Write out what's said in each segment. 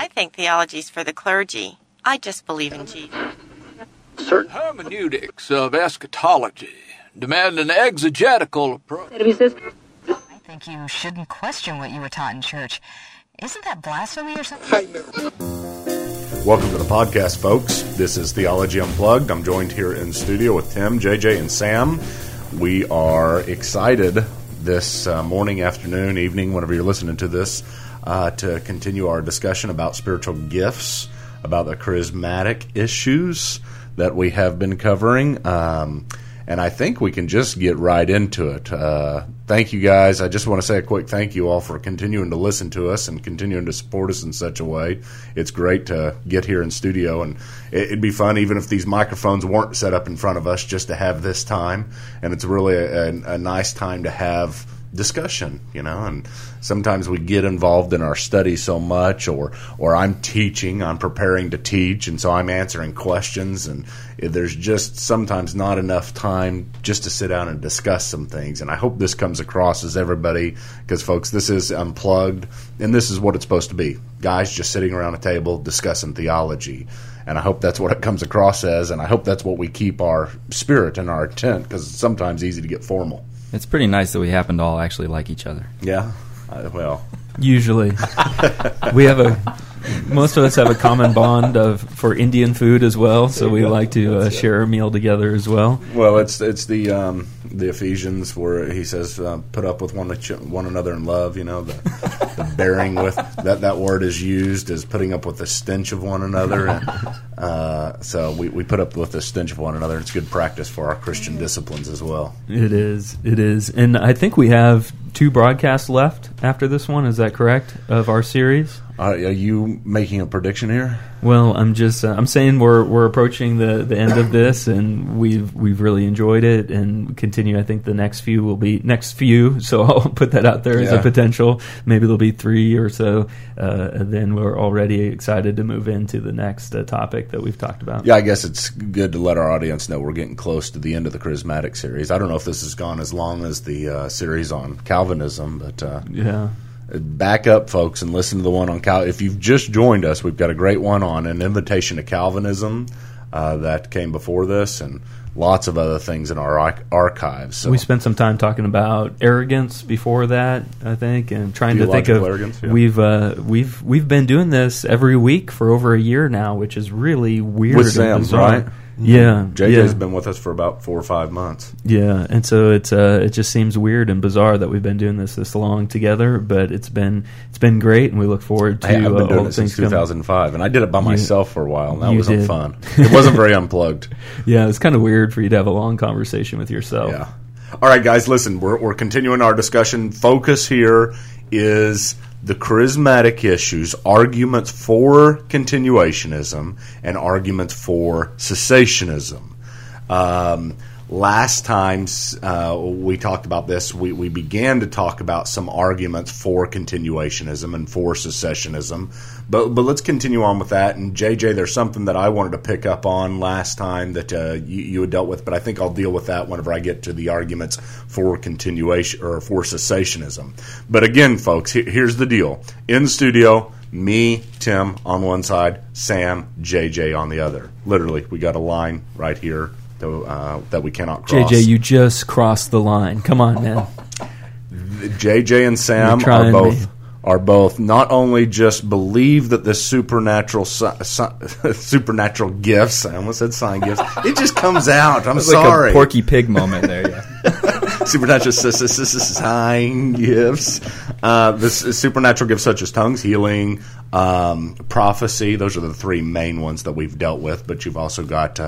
I think theology's for the clergy. I just believe in Jesus. Certain hermeneutics of eschatology demand an exegetical approach. I think you shouldn't question what you were taught in church. Isn't that blasphemy or something? I know. Welcome to the podcast, folks. This is Theology Unplugged. I'm joined here in the studio with Tim, JJ, and Sam. We are excited this morning, afternoon, evening, whenever you're listening to this, to continue our discussion about spiritual gifts, about the charismatic issues that we have been covering, and I think we can just get right into it. Thank you guys. I just want to say a quick thank you all for continuing to listen to us and continuing to support us in such a way. It's great to get here in studio, and it'd be fun even if these microphones weren't set up in front of us just to have this time, and it's really a nice time to have discussion, you know, and sometimes we get involved in our study so much, or I'm teaching, I'm preparing to teach, and so I'm answering questions, and there's just sometimes not enough time just to sit down and discuss some things. And I hope this comes across as everybody, because folks, this is Unplugged, and this is what it's supposed to be. Guys just sitting around a table discussing theology. And I hope that's what it comes across as, and I hope that's what we keep our spirit and our intent, because it's sometimes easy to get formal. It's pretty nice that we happen to all actually like each other. Yeah, well, usually we have most of us have a common bond for Indian food as well, so we like to share a meal together as well. Well, it's the Ephesians where he says put up with one another in love. You know, the bearing with that word is used as putting up with the stench of one another. And, so we put up with the stench of one another. It's good practice for our Christian disciplines as well. It is. And I think we have 2 broadcasts left after this one. Is that correct, of our series? Are you making a prediction here? Well, I'm just I'm saying we're approaching the end of this, and we've really enjoyed it, and continue. I think the next few. So I'll put that out there as a potential. Maybe there'll be 3 or so. Then we're already excited to move into the next topic that we've talked about. Yeah, I guess it's good to let our audience know we're getting close to the end of the charismatic series. I don't know if this has gone as long as the series on Calvinism, but yeah. Back up, folks, and listen to the one on Calvinism. If you've just joined us, we've got a great one on an invitation to Calvinism that came before this, and lots of other things in our archives. So. We spent some time talking about arrogance before that, I think, and trying to think of arrogance. Yeah. We've been doing this every week for over a year now, which is really weird. With Sam, right? Yeah, JJ's been with us for about 4 or 5 months. Yeah, and so it's it just seems weird and bizarre that we've been doing this long together, but it's been great, and we look forward to. I've been doing it since 2005, and I did it by myself for a while, and that wasn't fun. It wasn't very unplugged. Yeah, it's kind of weird for you to have a long conversation with yourself. Yeah. All right, guys, listen, we're continuing our discussion. Focus here is the charismatic issues, arguments for continuationism, and arguments for cessationism. Last time we talked about this, we began to talk about some arguments for continuationism and for cessationism. But let's continue on with that. And, JJ, there's something that I wanted to pick up on last time that you had dealt with, but I think I'll deal with that whenever I get to the arguments for continuation or for cessationism. But, again, folks, here's the deal. In the studio, me, Tim, on one side, Sam, JJ on the other. Literally, we got a line right here that we cannot cross. JJ, you just crossed the line. Come on, man. JJ and Sam are both not only just believe that the supernatural gifts. I almost said sign gifts. It just comes out. I'm sorry. Like a Porky Pig moment there. Yeah. Supernatural sign gifts. The supernatural gifts such as tongues, healing, prophecy. Those are the 3 main ones that we've dealt with. But you've also got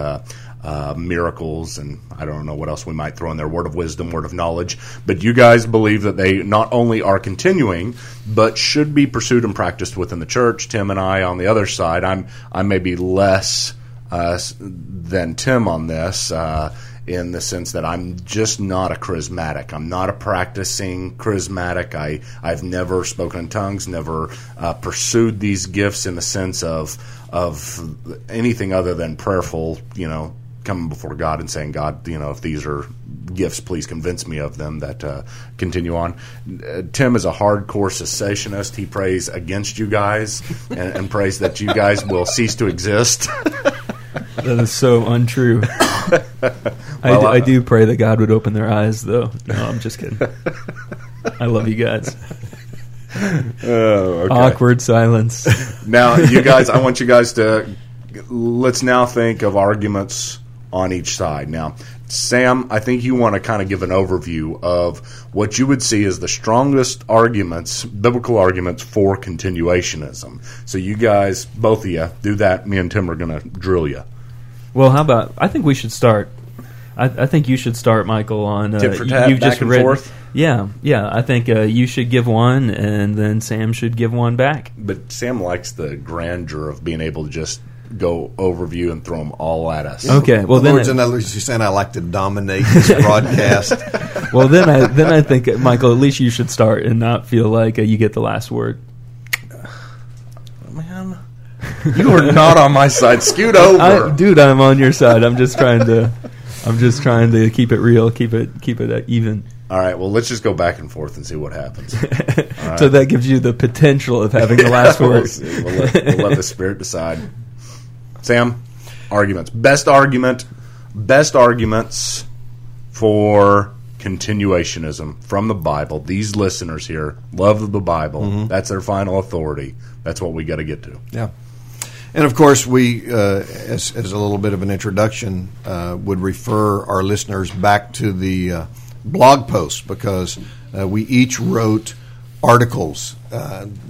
miracles, and I don't know what else we might throw in there, word of wisdom, word of knowledge. But you guys believe that they not only are continuing, but should be pursued and practiced within the church. Tim and I on the other side, I may be less than Tim on this in the sense that I'm just not a charismatic. I'm not a practicing charismatic. I've never spoken in tongues, never pursued these gifts in the sense of anything other than prayerful, you know, coming before God and saying, God, you know, if these are gifts, please convince me of them, that continue on. Tim is a hardcore cessationist. He prays against you guys and prays that you guys will cease to exist. That is so untrue. I do pray that God would open their eyes, though. No, I'm just kidding. I love you guys. Oh, okay. Awkward silence. Now, you guys, I want you guys to, let's now think of arguments on each side. Now, Sam, I think you want to kind of give an overview of what you would see as the strongest arguments, biblical arguments for continuationism. So you guys, both of you, do that. Me and Tim are going to drill you. Well, how about, I think we should start. I think you should start, Michael, on tip for tap, you've back just and read, forth. Yeah. I think you should give one, and then Sam should give one back. But Sam likes the grandeur of being able to just go overview and throw them all at us. Okay. Well, then, in other words, you're saying I like to dominate this broadcast. Well, then I think, Michael, at least you should start and not feel like you get the last word. Man, you are not on my side. Scoot over, dude. I'm on your side. I'm just trying to keep it real, keep it even. All right, well, let's just go back and forth and see what happens. Right. So that gives you the potential of having the last word. We'll let the Spirit decide. Sam, arguments. Best arguments for continuationism from the Bible. These listeners here love the Bible. Mm-hmm. That's their final authority. That's what we got to get to. Yeah. And, of course, we, as a little bit of an introduction, would refer our listeners back to the blog post, because we each wrote articles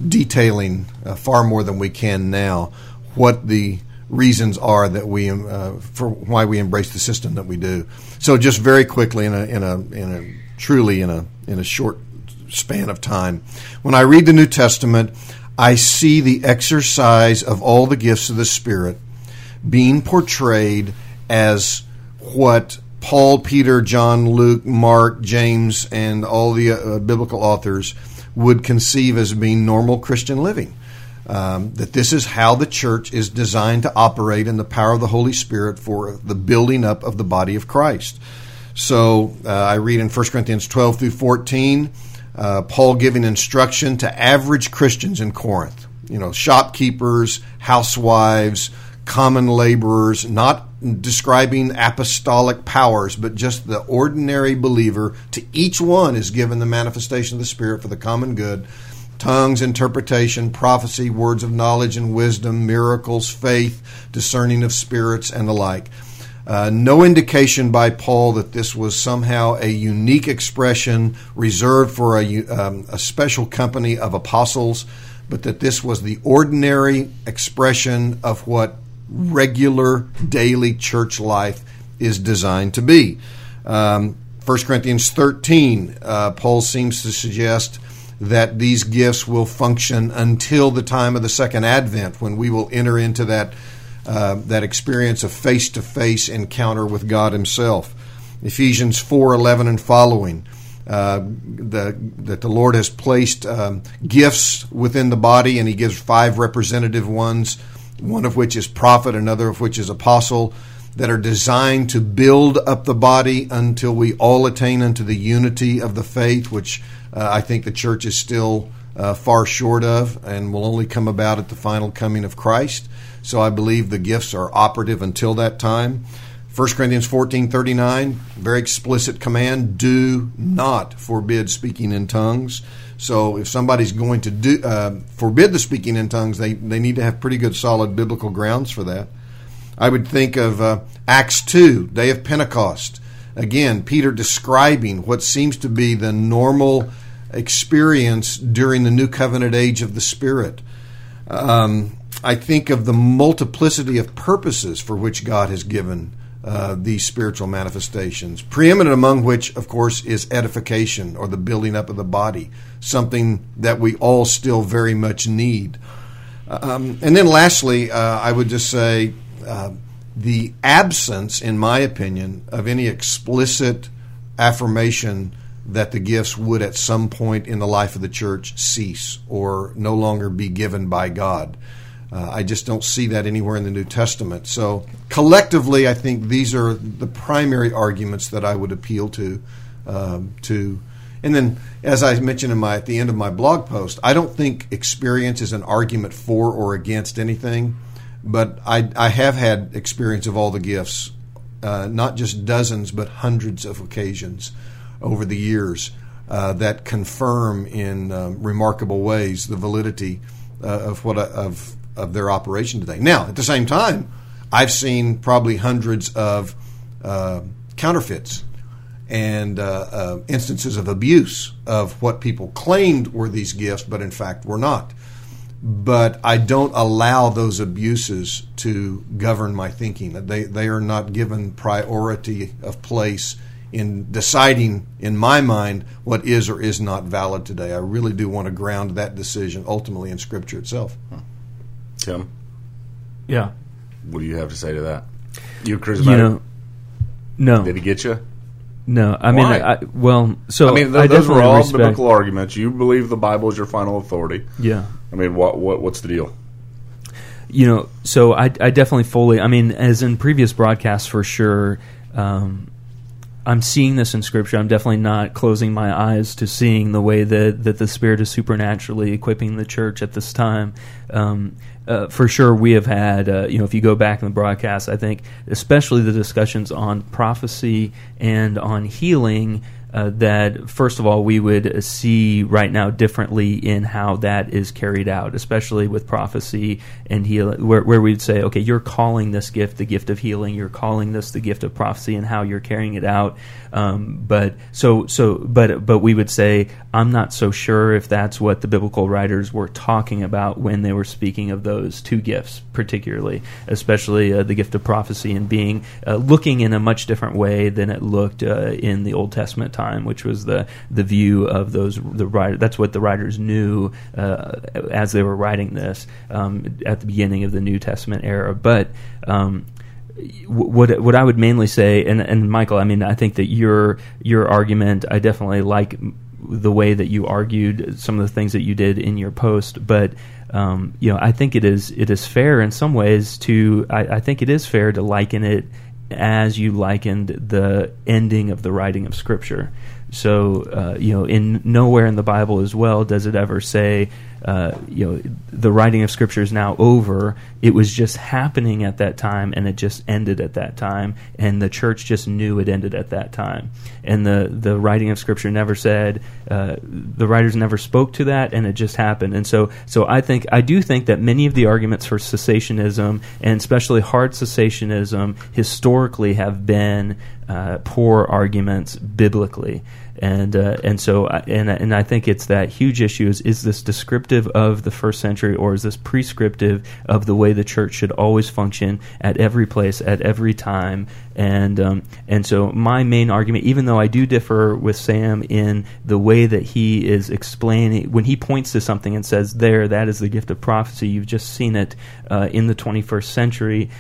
detailing far more than we can now what the reasons are that we for why we embrace the system that we do. So, just very quickly, in a short span of time, when I read the New Testament, I see the exercise of all the gifts of the Spirit being portrayed as what Paul, Peter, John, Luke, Mark, James, and all the biblical authors would conceive as being normal Christian living. That this is how the church is designed to operate in the power of the Holy Spirit for the building up of the body of Christ. So I read in 1 Corinthians 12 through 14, Paul giving instruction to average Christians in Corinth, shopkeepers, housewives, common laborers, not describing apostolic powers, but just the ordinary believer. To each one is given the manifestation of the Spirit for the common good: tongues, interpretation, prophecy, words of knowledge and wisdom, miracles, faith, discerning of spirits, and the like. No indication by Paul that this was somehow a unique expression reserved for a special company of apostles, but that this was the ordinary expression of what regular daily church life is designed to be. 1 Corinthians 13, Paul seems to suggest that these gifts will function until the time of the second advent, when we will enter into that experience of face-to-face encounter with God himself. Ephesians 4:11 and following, that the Lord has placed gifts within the body, and he gives 5 representative ones, one of which is prophet, another of which is apostle, that are designed to build up the body until we all attain unto the unity of the faith, which I think the church is still far short of, and will only come about at the final coming of Christ. So I believe the gifts are operative until that time. 1 Corinthians 14:39, very explicit command: do not forbid speaking in tongues. So if somebody's going to forbid the speaking in tongues, they need to have pretty good solid biblical grounds for that. I would think of Acts 2, Day of Pentecost. Again, Peter describing what seems to be the normal experience during the New Covenant age of the Spirit. I think of the multiplicity of purposes for which God has given these spiritual manifestations, preeminent among which, of course, is edification, or the building up of the body, something that we all still very much need. And then lastly, I would just say the absence, in my opinion, of any explicit affirmation that the gifts would at some point in the life of the church cease or no longer be given by God. I just don't see that anywhere in the New Testament. So collectively, I think these are the primary arguments that I would appeal to. And then, as I mentioned at the end of my blog post, I don't think experience is an argument for or against anything, but I have had experience of all the gifts, not just dozens, but hundreds of occasions over the years that confirm in remarkable ways the validity of their operation today. Now, at the same time, I've seen probably hundreds of counterfeits and instances of abuse of what people claimed were these gifts, but in fact were not. But I don't allow those abuses to govern my thinking. They are not given priority of place in deciding in my mind what is or is not valid today. I really do want to ground that decision ultimately in Scripture itself. Tim? Yeah. What do you have to say to that? You're charismatic? No. Did he get you? No, I mean, those were all biblical arguments. You believe the Bible is your final authority. Yeah. I mean, what's the deal? So I definitely fully, I mean, as in previous broadcasts for sure, I'm seeing this in Scripture. I'm definitely not closing my eyes to seeing the way that the Spirit is supernaturally equipping the church at this time. For sure, we have had, if you go back in the broadcast, I think especially the discussions on prophecy and on healing, that first of all we would see right now differently in how that is carried out, especially with prophecy and healing, where we'd say, okay, you're calling this gift the gift of healing, you're calling this the gift of prophecy and how you're carrying it out. But we would say, I'm not so sure if that's what the biblical writers were talking about when they were speaking of those two gifts, particularly, especially the gift of prophecy and being looking in a much different way than it looked in the Old Testament time, which was the view of the writer. That's what the writers knew as they were writing this at the beginning of the New Testament era. But what I would mainly say, and Michael, I mean, I think that your argument, I definitely like the way that you argued some of the things that you did in your post, but I think it is fair in some ways to. I think it is fair to liken it as you likened the ending of the writing of Scripture. So, in nowhere in the Bible as well does it ever say, the writing of Scripture is now over. It was just happening at that time, and it just ended at that time, and the church just knew it ended at that time. And the writing of Scripture never said, the writers never spoke to that, and it just happened. And so I do think that many of the arguments for cessationism, and especially hard cessationism, historically have been poor arguments biblically. And so I think it's that huge issue is this descriptive of the first century, or is this prescriptive of the way the church should always function at every place, at every time? And so my main argument, even though I do differ with Sam in the way that he is explaining, when he points to something and says, there, that is the gift of prophecy, you've just seen it in the 21st century,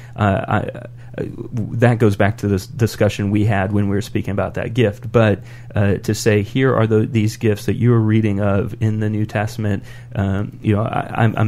that goes back to this discussion we had when we were speaking about that gift. But to say, here are these gifts that you are reading of in the New Testament, I'm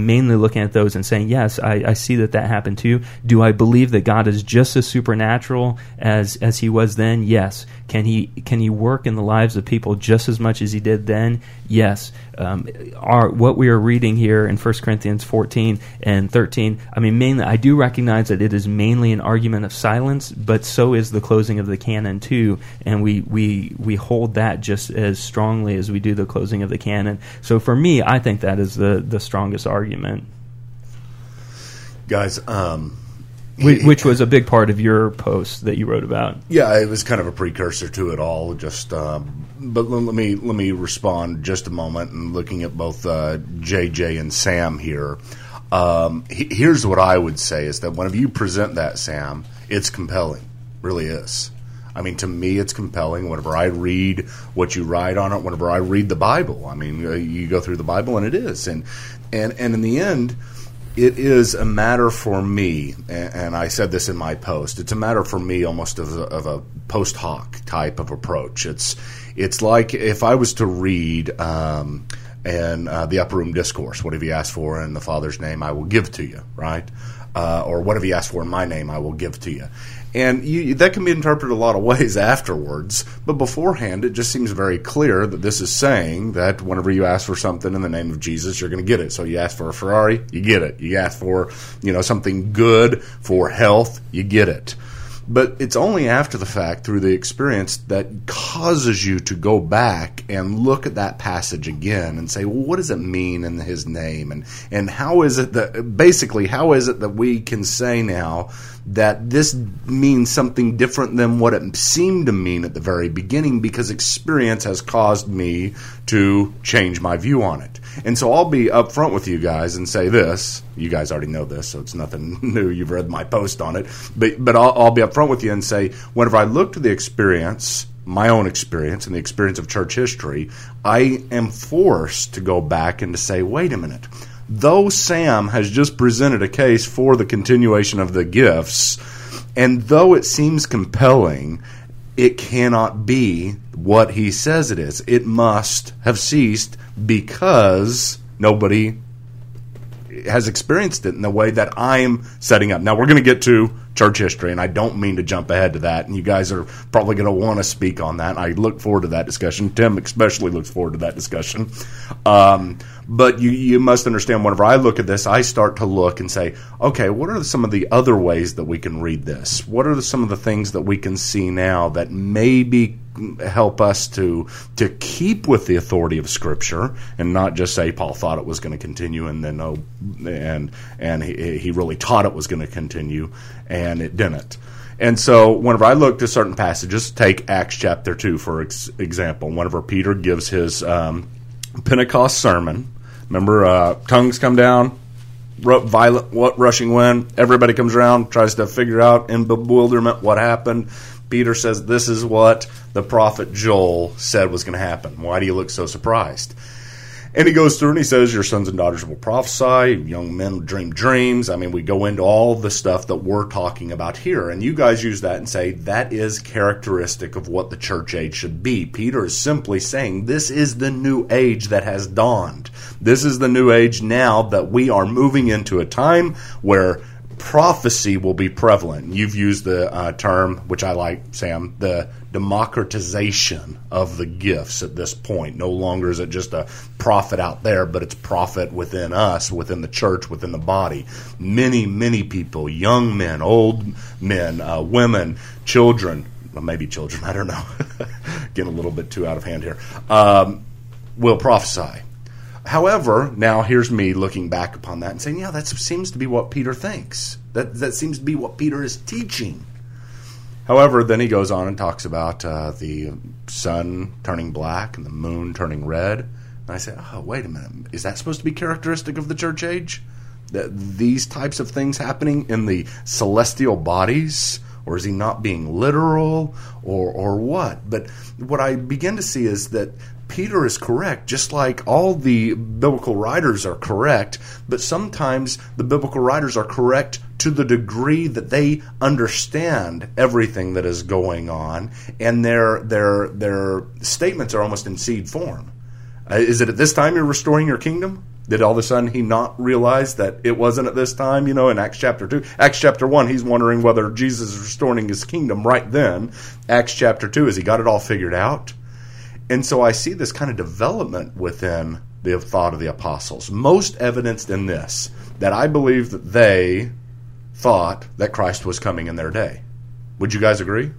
mainly looking at those and saying, yes, I see that happened too. Do I believe that God is just as supernatural as he was then? Yes. Can he work in the lives of people just as much as he did then? Yes. What we are reading here in 1 Corinthians 14 and 13, I mean, mainly, I do recognize that it is mainly an argument of silence, but so is the closing of the canon too, and we hold that just as strongly as we do the closing of the canon. So for me, I think that is the strongest argument. Guys, which was a big part of your post that you wrote about. Yeah, it was kind of a precursor to it all. Just, but let me respond just a moment. And looking at both JJ and Sam here, here's what I would say is that whenever you present that, Sam, it's compelling. Really is. I mean, to me, it's compelling. Whenever I read what you write on it, whenever I read the Bible, I mean, you go through the Bible, and it is. And in the end, it is a matter for me, and I said this in my post, it's a matter for me almost of a post hoc type of approach. It's like if I was to read and the upper room discourse. What have you asked for in the Father's name? I will give to you, right? Or what have you asked for in my name? I will give to you. And that can be interpreted a lot of ways afterwards, but beforehand it just seems very clear that this is saying that whenever you ask for something in the name of Jesus, you're going to get it. So you ask for a Ferrari, you get it. You ask for, something good, for health, you get it. But it's only after the fact, through the experience, that causes you to go back and look at that passage again and say, well, what does it mean in his name? And how is it that we can say now that this means something different than what it seemed to mean at the very beginning, because experience has caused me to change my view on it. And so I'll be up front with you guys and say this. You guys already know this, so it's nothing new. You've read my post on it. But I'll be up front with you and say, whenever I look to the experience, my own experience and the experience of church history, I am forced to go back and to say, wait a minute. Though Sam has just presented a case for the continuation of the gifts, and though it seems compelling, it cannot be what he says it is. It must have ceased because nobody has experienced it in the way that I'm setting up. Now, we're going to get to church history, and I don't mean to jump ahead to that, and you guys are probably going to want to speak on that. I look forward to that discussion. Tim especially looks forward to that discussion. But you must understand, whenever I look at this, I start to look and say, okay, what are some of the other ways that we can read this? What are some of the things that we can see now that maybe help us to keep with the authority of Scripture and not just say Paul thought it was going to continue and then he really taught it was going to continue and it didn't. And so whenever I look to certain passages, take Acts chapter 2 for example, whenever Peter gives his Pentecost sermon, remember tongues come down, violent rushing wind, everybody comes around, tries to figure out in bewilderment what happened. Peter says, this is what the prophet Joel said was going to happen. Why do you look so surprised? And he goes through and he says, your sons and daughters will prophesy, young men will dream dreams. I mean, we go into all the stuff that we're talking about here. And you guys use that and say, that is characteristic of what the church age should be. Peter is simply saying, this is the new age that has dawned. This is the new age now that we are moving into a time where prophecy will be prevalent. You've used the term, which I like, Sam, the democratization of the gifts at this point. No longer is it just a prophet out there, but it's prophet within us, within the church, within the body. Many, many people, young men, old men, women, children, well, maybe children, I don't know, getting a little bit too out of hand here, will prophesy. However, now here's me looking back upon that and saying, yeah, that seems to be what Peter thinks. That seems to be what Peter is teaching. However, then he goes on and talks about the sun turning black and the moon turning red. And I say, oh, wait a minute. Is that supposed to be characteristic of the church age? That these types of things happening in the celestial bodies? Or is he not being literal or what? But what I begin to see is that Peter is correct, just like all the biblical writers are correct, but sometimes the biblical writers are correct to the degree that they understand everything that is going on, and their statements are almost in seed form. Is it at this time you're restoring your kingdom? Did all of a sudden he not realize that it wasn't at this time? In Acts chapter 2. Acts chapter 1, he's wondering whether Jesus is restoring his kingdom right then. Acts chapter 2, has he got it all figured out? And so I see this kind of development within the thought of the apostles, most evidenced in this, that I believe that they thought that Christ was coming in their day. Would you guys agree?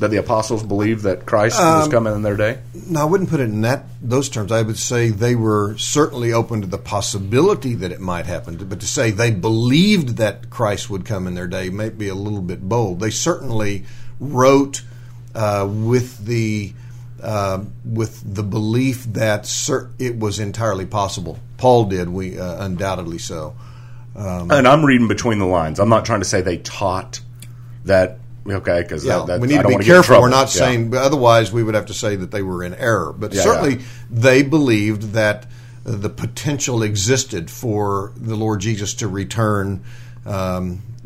That the apostles believed that Christ was coming in their day? No, I wouldn't put it in those terms. I would say they were certainly open to the possibility that it might happen, but to say they believed that Christ would come in their day may be a little bit bold. They certainly wrote with the belief that it was entirely possible. Paul did, undoubtedly so. And I'm reading between the lines. I'm not trying to say they taught that, okay, because we need to be careful. We're not saying, but otherwise we would have to say that they were in error. But certainly they believed that the potential existed for the Lord Jesus to return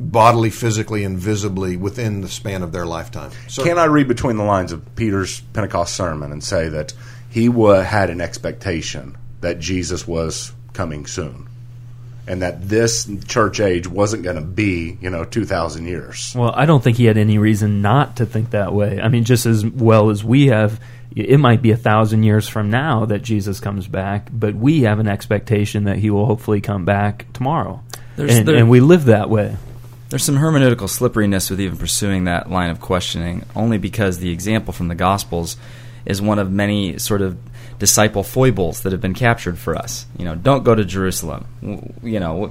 bodily, physically, and visibly within the span of their lifetime. So, can I read between the lines of Peter's Pentecost sermon and say that he had an expectation that Jesus was coming soon, and that this church age wasn't going to be, 2,000 years. Well, I don't think he had any reason not to think that way. I mean, just as well as we have, it might be 1,000 years from now that Jesus comes back, but we have an expectation that he will hopefully come back tomorrow. And we live that way. There's some hermeneutical slipperiness with even pursuing that line of questioning, only because the example from the Gospels is one of many sort of disciple foibles that have been captured for us. Don't go to Jerusalem.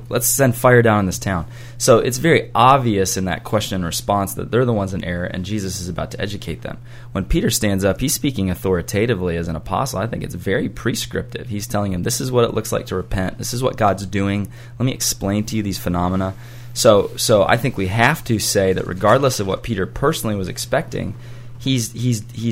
Let's send fire down on this town. So it's very obvious in that question and response that they're the ones in error, and Jesus is about to educate them. When Peter stands up, he's speaking authoritatively as an apostle. I think it's very prescriptive. He's telling him, this is what it looks like to repent. This is what God's doing. Let me explain to you these phenomena. So I think we have to say that regardless of what Peter personally was expecting, He's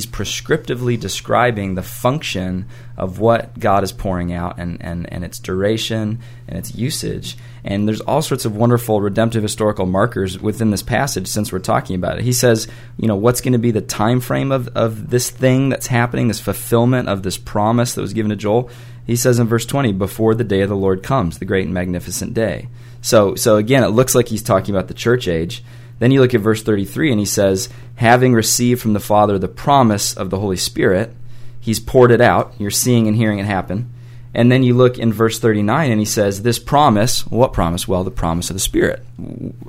prescriptively describing the function of what God is pouring out and its duration and its usage. And there's all sorts of wonderful redemptive historical markers within this passage since we're talking about it. He says, what's going to be the time frame of this thing that's happening, this fulfillment of this promise that was given to Joel? He says in verse 20, before the day of the Lord comes, the great and magnificent day. So again, it looks like he's talking about the church age. Then you look at verse 33, and he says, having received from the Father the promise of the Holy Spirit, he's poured it out. You're seeing and hearing it happen. And then you look in verse 39, and he says, this promise, what promise? Well, the promise of the Spirit,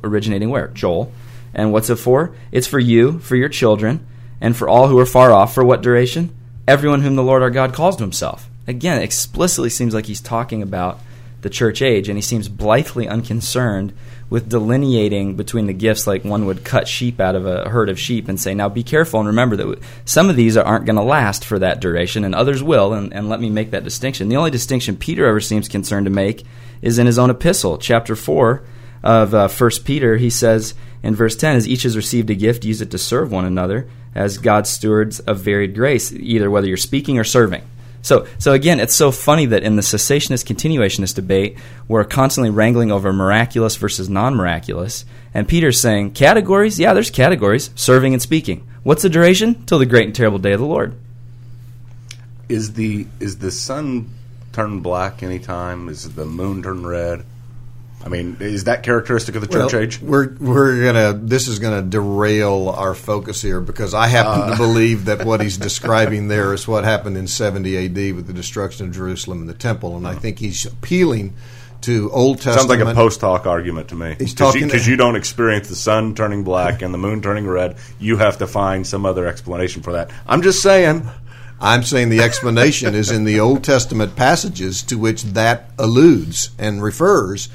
originating where? Joel. And what's it for? It's for you, for your children, and for all who are far off. For what duration? Everyone whom the Lord our God calls to himself. Again, it explicitly seems like he's talking about the church age, and he seems blithely unconcerned with delineating between the gifts, like one would cut sheep out of a herd of sheep and say, now be careful and remember that some of these aren't going to last for that duration and others will, and let me make that distinction. The only distinction Peter ever seems concerned to make is in his own epistle. Chapter 4 of 1 Peter, he says in verse 10, as each has received a gift, use it to serve one another as God's stewards of varied grace, either whether you're speaking or serving. So again, it's so funny that in the cessationist-continuationist debate, we're constantly wrangling over miraculous versus non-miraculous, and Peter's saying, categories? Yeah, there's categories, serving and speaking. What's the duration? Till the great and terrible day of the Lord. Is the sun turn black any time? Is the moon turn red? I mean, is that characteristic of the church age? This is gonna derail our focus here because I happen to believe that what he's describing there is what happened in 70 A.D. with the destruction of Jerusalem and the temple, and I think he's appealing to Old Testament. Sounds like a post hoc argument to me. He's talking because you don't experience the sun turning black and the moon turning red. You have to find some other explanation for that. I'm just saying. I'm saying the explanation is in the Old Testament passages to which that alludes and refers,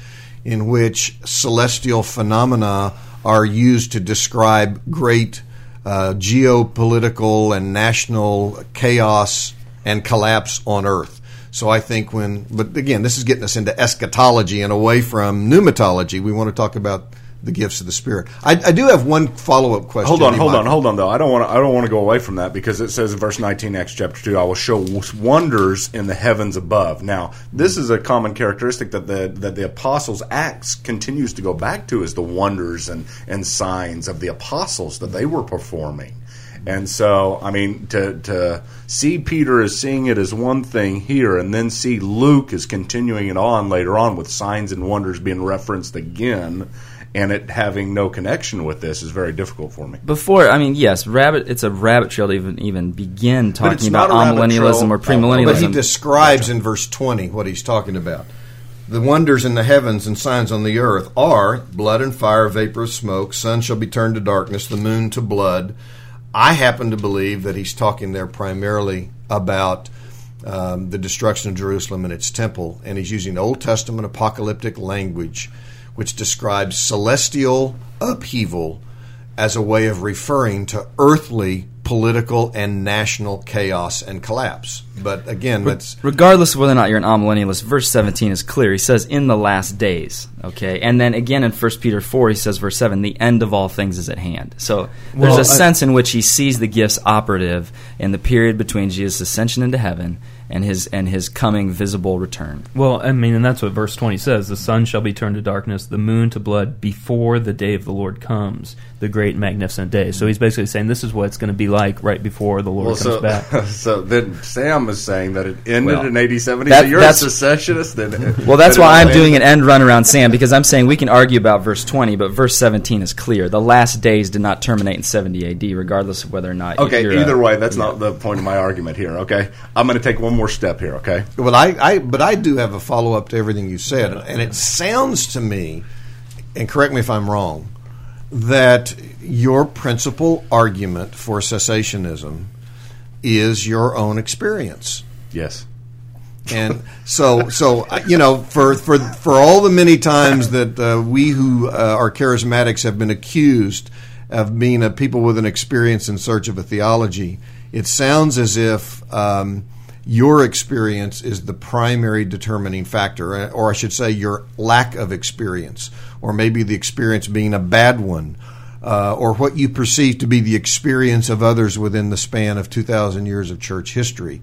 in which celestial phenomena are used to describe great geopolitical and national chaos and collapse on earth. So I think but again, this is getting us into eschatology and away from pneumatology. We want to talk about the gifts of the Spirit. I do have one follow-up question. Hold on, though. I don't want to go away from that because it says in verse 19, Acts chapter 2, I will show wonders in the heavens above. Now, this is a common characteristic that the apostles' Acts continues to go back to, is the wonders and signs of the apostles that they were performing. And so, I mean, to see Peter as seeing it as one thing here and then see Luke is continuing it on later on with signs and wonders being referenced again, and it having no connection with this is very difficult for me. It's a rabbit trail to even begin talking about amillennialism or premillennialism. But he describes in verse 20 what he's talking about. The wonders in the heavens and signs on the earth are blood and fire, vapor of smoke, sun shall be turned to darkness, the moon to blood. I happen to believe that he's talking there primarily about the destruction of Jerusalem and its temple, and he's using Old Testament apocalyptic language, which describes celestial upheaval as a way of referring to earthly political and national chaos and collapse. But again, regardless of whether or not you're an amillennialist, verse 17 is clear. He says, in the last days, okay? And then again in 1 Peter 4, he says, verse 7, the end of all things is at hand. So there's a sense in which he sees the gifts operative in the period between Jesus' ascension into heaven and his coming visible return. Well, I mean, and that's what verse 20 says. The sun shall be turned to darkness, the moon to blood before the day of the Lord comes, the great magnificent day. So he's basically saying this is what it's going to be like right before the Lord comes back. So then Sam is saying that it ended in AD 70. So you're a secessionist. Well, that's why I'm doing an end run around Sam, because I'm saying we can argue about verse 20, but verse 17 is clear. The last days did not terminate in 70 AD, regardless of whether or not either way, that's not the point of my argument here, okay? I'm going to take one more step here, okay? Well, I do have a follow-up to everything you said, and it sounds to me, and correct me if I'm wrong, that your principal argument for cessationism is your own experience. Yes. And so you know, for all the many times that we who are charismatics have been accused of being a people with an experience in search of a theology, it sounds as if your experience is the primary determining factor, or I should say your lack of experience, or maybe the experience being a bad one, or what you perceive to be the experience of others within the span of 2,000 years of church history.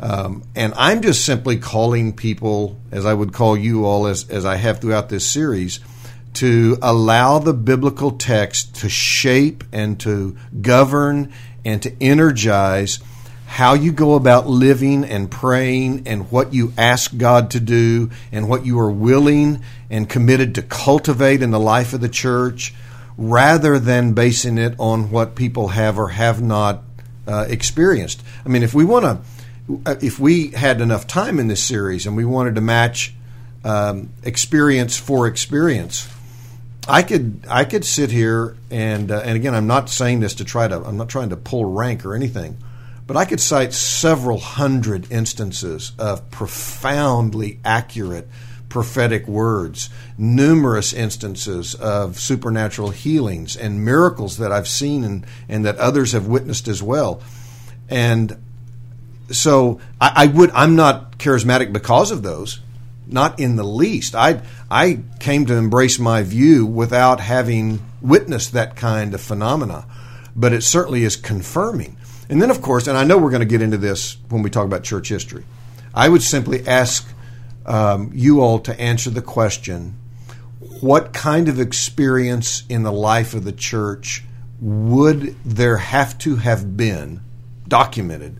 And I'm just simply calling people, as I would call you all, as I have throughout this series, to allow the biblical text to shape and to govern and to energize how you go about living and praying and what you ask God to do and what you are willing and committed to cultivate in the life of the church, rather than basing it on what people have or have not experienced. I mean, if we had enough time in this series and we wanted to match experience for experience, I could sit here and again, I'm not trying to pull rank or anything, but I could cite several hundred instances of profoundly accurate prophetic words, numerous instances of supernatural healings and miracles that I've seen and that others have witnessed as well, and. So I'm not charismatic because of those, not in the least. I came to embrace my view without having witnessed that kind of phenomena, but it certainly is confirming. And then, of course, and I know we're going to get into this when we talk about church history, I would simply ask you all to answer the question, what kind of experience in the life of the church would there have to have been documented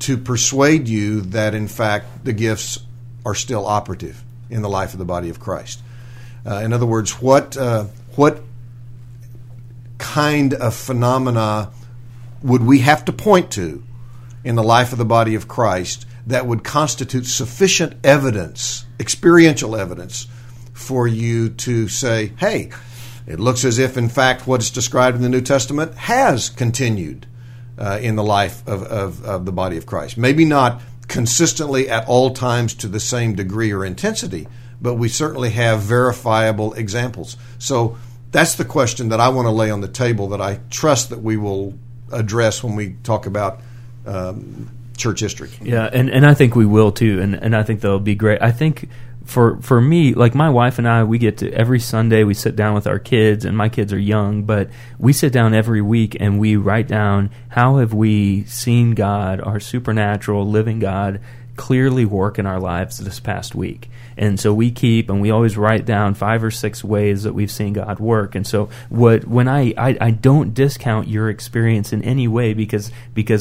to persuade you that, in fact, the gifts are still operative in the life of the body of Christ? In other words, what kind of phenomena would we have to point to in the life of the body of Christ that would constitute sufficient evidence, experiential evidence, for you to say, hey, it looks as if, in fact, what is described in the New Testament has continued in the life of the body of Christ. Maybe not consistently at all times to the same degree or intensity, but we certainly have verifiable examples. So that's the question that I want to lay on the table that I trust that we will address when we talk about church history. Yeah, and I think we will too, and I think that'll be great. I think for me, like my wife and I, we get to every Sunday, we sit down with our kids, and my kids are young, but we sit down every week and we write down, how have we seen God, our supernatural living God, clearly work in our lives this past week? And so we keep, and we always write down 5 or 6 ways that we've seen God work. And so I don't discount your experience in any way, because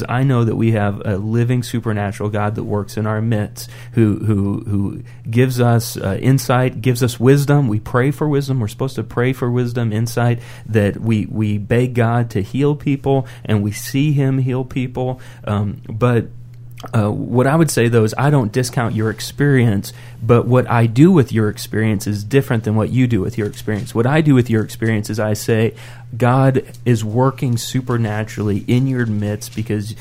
I know that we have a living supernatural God that works in our midst, who gives us insight, gives us wisdom. We pray for wisdom. We're supposed to pray for wisdom, insight, that we beg God to heal people, and we see Him heal people. What I would say, though, is I don't discount your experience, but what I do with your experience is different than what you do with your experience. What I do with your experience is I say, God is working supernaturally in your midst because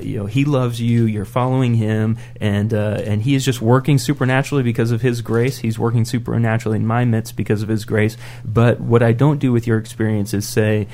He loves you, you're following Him, and He is just working supernaturally because of His grace. He's working supernaturally in my midst because of His grace. But what I don't do with your experience is say,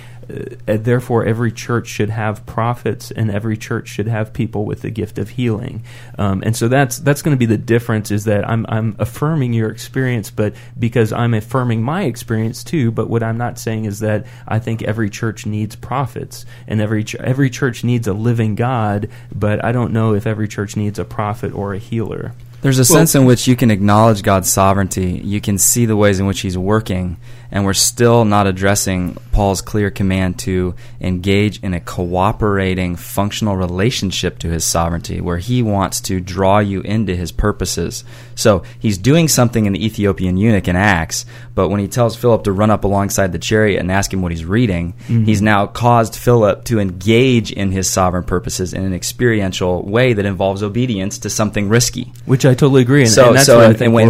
therefore, every church should have prophets, and every church should have people with the gift of healing. And so that's going to be the difference, is that I'm affirming your experience, but because I'm affirming my experience too. But what I'm not saying is that I think every church needs prophets, and every church needs a living God, but I don't know if every church needs a prophet or a healer. There's a sense in which you can acknowledge God's sovereignty. You can see the ways in which he's working, and we're still not addressing Paul's clear command to engage in a cooperating, functional relationship to his sovereignty, where he wants to draw you into his purposes. So he's doing something in the Ethiopian eunuch in Acts, but when he tells Philip to run up alongside the chariot and ask him what he's reading, he's now caused Philip to engage in his sovereign purposes in an experiential way that involves obedience to something risky. Which I totally agree. And in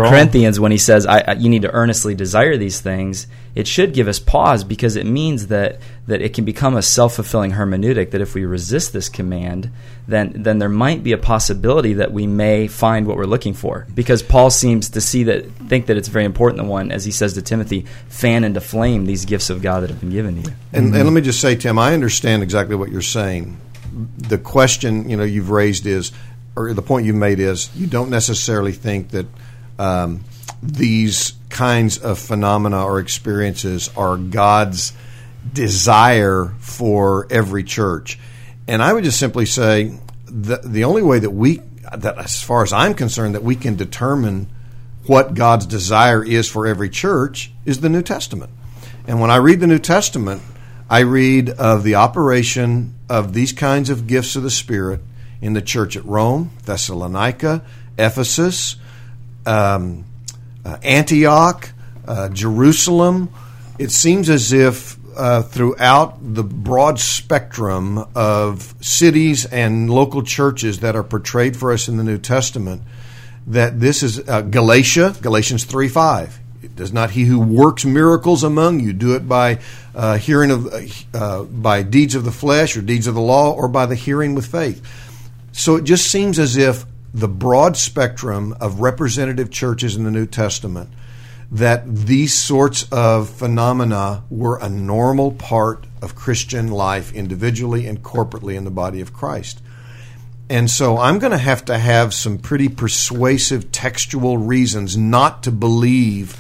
Corinthians, when he says, you need to earnestly desire these things, it should give us pause, because it means that it can become a self-fulfilling hermeneutic, that if we resist this command, then there might be a possibility that we may find what we're looking for. Because Paul seems to think that it's very important, the one, as he says to Timothy, fan into flame these gifts of God that have been given to you. And let me just say, Tim, I understand exactly what you're saying. The question you've raised is, or the point you made is, you don't necessarily think that these kinds of phenomena or experiences are God's desire for every church. And I would just simply say the only way that as far as I'm concerned, that we can determine what God's desire is for every church is the New Testament. And when I read the New Testament, I read of the operation of these kinds of gifts of the Spirit in the church at Rome, Thessalonica, Ephesus, Antioch, Jerusalem. It seems as if throughout the broad spectrum of cities and local churches that are portrayed for us in the New Testament, that this is Galatians 3:5. Does not he who works miracles among you do it by hearing of by deeds of the flesh or deeds of the law, or by the hearing with faith? So it just seems as if the broad spectrum of representative churches in the New Testament, that these sorts of phenomena were a normal part of Christian life individually and corporately in the body of Christ. And so I'm going to have some pretty persuasive textual reasons not to believe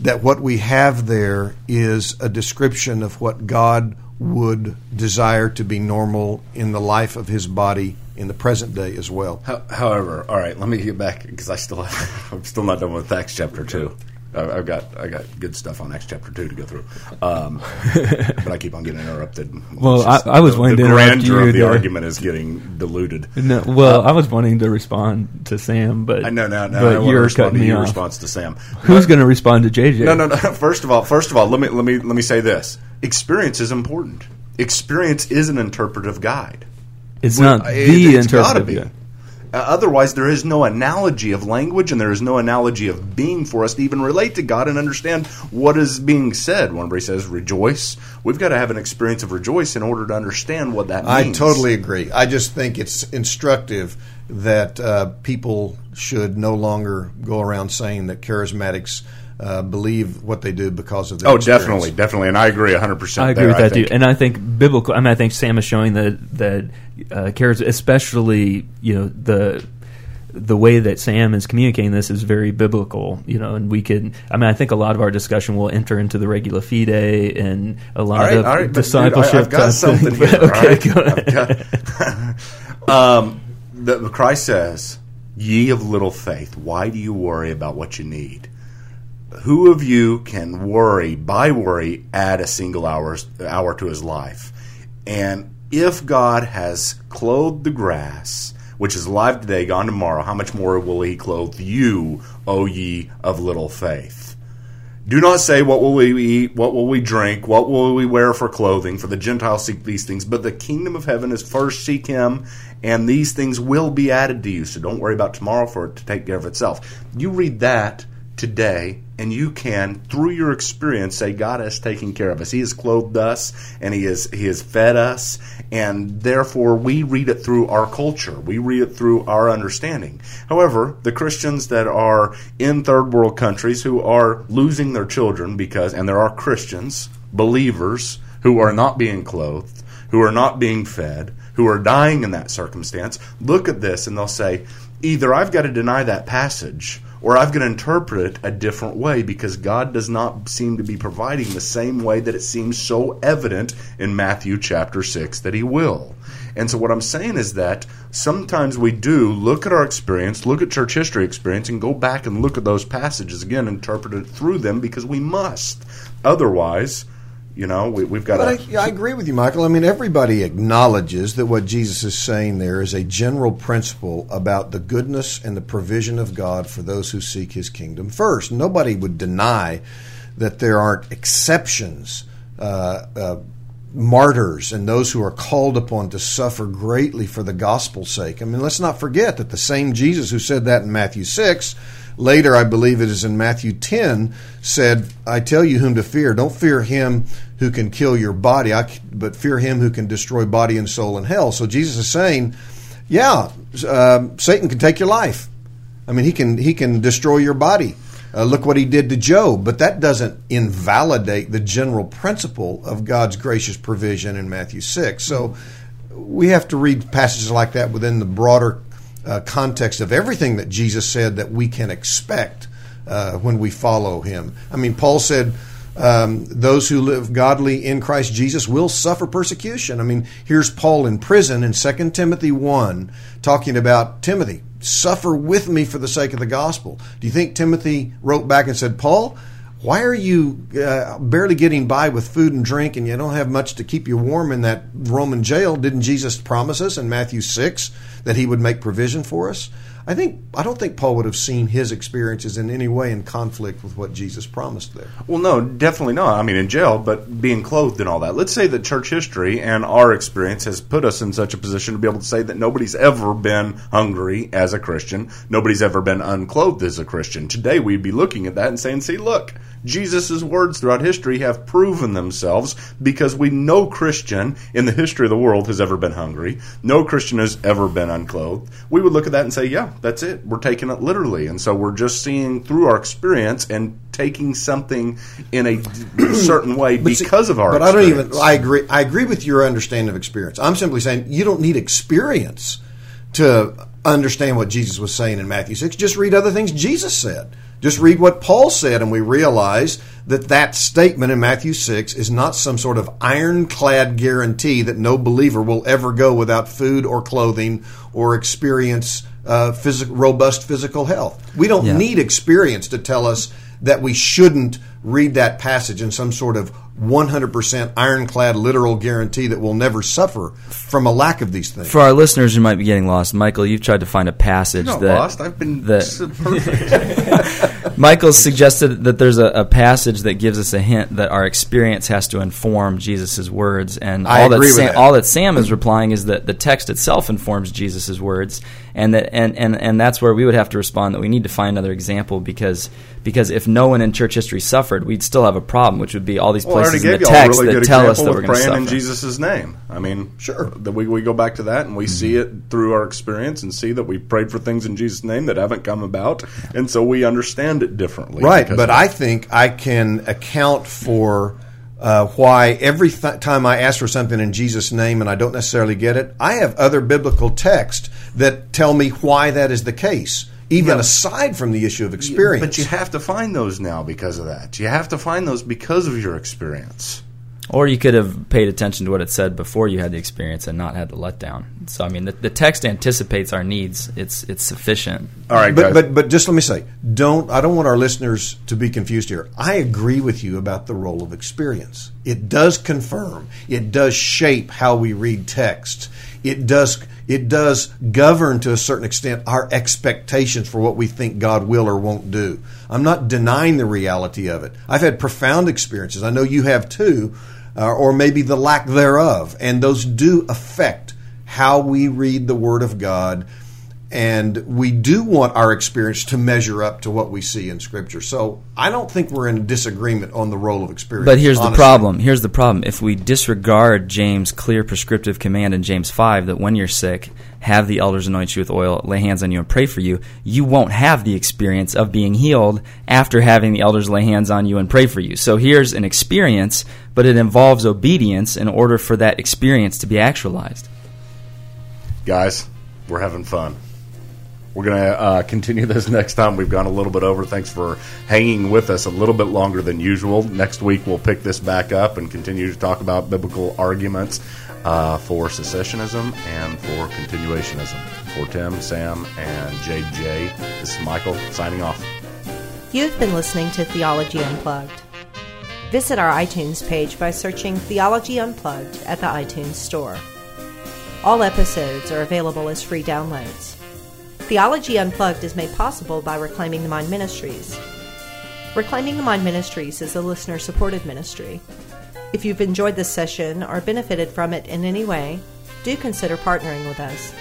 that what we have there is a description of what God would desire to be normal in the life of his body in the present day as well. However, all right, let me get back, because I'm still not done with Acts chapter 2. I got good stuff on Acts chapter 2 to go through, but I keep on getting interrupted. Well, I was wanting to interrupt you. The grandeur of the argument is getting diluted. No, well, I was wanting to respond to Sam, but you're cutting me off. Response to Sam. Who's going to respond to JJ? No. First of all, let me say this: experience is important. Experience is an interpretive guide. It's not the interpretive guide. Otherwise, there is no analogy of language, and there is no analogy of being for us to even relate to God and understand what is being said. Whenever he says rejoice, we've got to have an experience of rejoice in order to understand what that means. I totally agree. I just think it's instructive that people should no longer go around saying that charismatics believe what they do because of their experience. Definitely, and I agree 100%. I agree with that, dude. And I think biblical. I think Sam is showing that charism, especially the way that Sam is communicating this, is very biblical, and we can. I think a lot of our discussion will enter into the regula fide and a lot of discipleship. Dude, I've got something here. Okay, go ahead. Christ says, "Ye of little faith, why do you worry about what you need? Who of you can by worry, add a single hour to his life? And if God has clothed the grass, which is alive today, gone tomorrow, how much more will he clothe you, O ye of little faith?" Do not say, what will we eat, what will we drink, what will we wear for clothing, for the Gentiles seek these things, but the kingdom of heaven is first seek him, and these things will be added to you. So don't worry about tomorrow, for it to take care of itself. You read that today, and you can, through your experience, say God has taken care of us. He has clothed us, and He has fed us, and therefore we read it through our culture. We read it through our understanding. However, the Christians that are in third world countries who are losing their children and there are Christians, believers, who are not being clothed, who are not being fed, who are dying in that circumstance, look at this and they'll say, either I've got to deny that passage, or I've got to interpret it a different way because God does not seem to be providing the same way that it seems so evident in Matthew chapter 6 that he will. And so what I'm saying is that sometimes we do look at our experience, look at church history experience, and go back and look at those passages again, interpret it through them because we must. Otherwise, you know, we've got to... I agree with you, Michael. I mean, everybody acknowledges that what Jesus is saying there is a general principle about the goodness and the provision of God for those who seek his kingdom first. Nobody would deny that there aren't exceptions, martyrs and those who are called upon to suffer greatly for the gospel's sake. I mean, let's not forget that the same Jesus who said that in Matthew 6, later I believe it is in Matthew 10, said, I tell you whom to fear. Don't fear him who can kill your body, but fear him who can destroy body and soul in hell. So Jesus is saying, yeah, Satan can take your life. I mean, he can destroy your body. Look what he did to Job, but that doesn't invalidate the general principle of God's gracious provision in Matthew 6. So we have to read passages like that within the broader context of everything that Jesus said that we can expect when we follow him. I mean, Paul said, those who live godly in Christ Jesus will suffer persecution. I mean, here's Paul in prison in 2 Timothy 1 talking about Timothy. Suffer with me for the sake of the gospel. Do you think Timothy wrote back and said, Paul, why are you barely getting by with food and drink and you don't have much to keep you warm in that Roman jail? Didn't Jesus promise us in Matthew 6 that he would make provision for us? I don't think Paul would have seen his experiences in any way in conflict with what Jesus promised there. Well, no, definitely not. I mean, in jail, but being clothed and all that. Let's say that church history and our experience has put us in such a position to be able to say that nobody's ever been hungry as a Christian. Nobody's ever been unclothed as a Christian. Today, we'd be looking at that and saying, see, look, Jesus' words throughout history have proven themselves because no Christian in the history of the world has ever been hungry. No Christian has ever been unclothed. We would look at that and say, yeah, that's it. We're taking it literally. And so we're just seeing through our experience and taking something in a certain way because of our experience. I agree with your understanding of experience. I'm simply saying you don't need experience to understand what Jesus was saying in Matthew 6. Just read other things Jesus said. Just read what Paul said, and we realize that that statement in Matthew 6 is not some sort of ironclad guarantee that no believer will ever go without food or clothing or experience robust physical health. We don't need experience to tell us that we shouldn't read that passage in some sort of 100% ironclad literal guarantee that we'll never suffer from a lack of these things. For our listeners who might be getting lost, Michael, you've tried to find a passage that... I'm not lost. I've been perfect. Michael suggested that there's a passage that gives us a hint that our experience has to inform Jesus' words. And all that Sam is replying is that the text itself informs Jesus' words. And that and that's where we would have to respond that we need to find another example because if no one in church history suffered, we'd still have a problem, which would be all these places in the text that tell us that we're going to suffer. I already gave you a really good example with praying in Jesus' name. I mean, sure, that we go back to that and we see it through our experience and see that we prayed for things in Jesus' name that haven't come about, and so we understand it differently. Right, but I think I can account for why every time I ask for something in Jesus' name and I don't necessarily get it, I have other biblical texts that tell me why that is the case. Even aside from the issue of experience. But you have to find those now because of that. You have to find those because of your experience. Or you could have paid attention to what it said before you had the experience and not had the letdown. So, I mean, the text anticipates our needs. It's sufficient. All right, guys. But just let me say, I don't want our listeners to be confused here. I agree with you about the role of experience. It does confirm. It does shape how we read texts. It does govern to a certain extent our expectations for what we think God will or won't do. I'm not denying the reality of it. I've had profound experiences. I know you have too, or maybe the lack thereof. And those do affect how we read the Word of God. And we do want our experience to measure up to what we see in Scripture. So I don't think we're in disagreement on the role of experience. But here's the problem. Here's the problem. If we disregard James' clear prescriptive command in James 5 that when you're sick, have the elders anoint you with oil, lay hands on you, and pray for you, you won't have the experience of being healed after having the elders lay hands on you and pray for you. So here's an experience, but it involves obedience in order for that experience to be actualized. Guys, we're having fun. We're going to continue this next time. We've gone a little bit over. Thanks for hanging with us a little bit longer than usual. Next week we'll pick this back up and continue to talk about biblical arguments for secessionism and for continuationism. For Tim, Sam, and JJ, this is Michael signing off. You've been listening to Theology Unplugged. Visit our iTunes page by searching Theology Unplugged at the iTunes Store. All episodes are available as free downloads. Theology Unplugged is made possible by Reclaiming the Mind Ministries. Reclaiming the Mind Ministries is a listener-supported ministry. If you've enjoyed this session or benefited from it in any way, do consider partnering with us.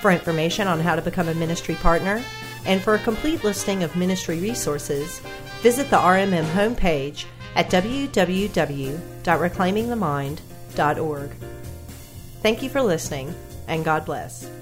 For information on how to become a ministry partner and for a complete listing of ministry resources, visit the RMM homepage at www.reclaimingthemind.org. Thank you for listening, and God bless.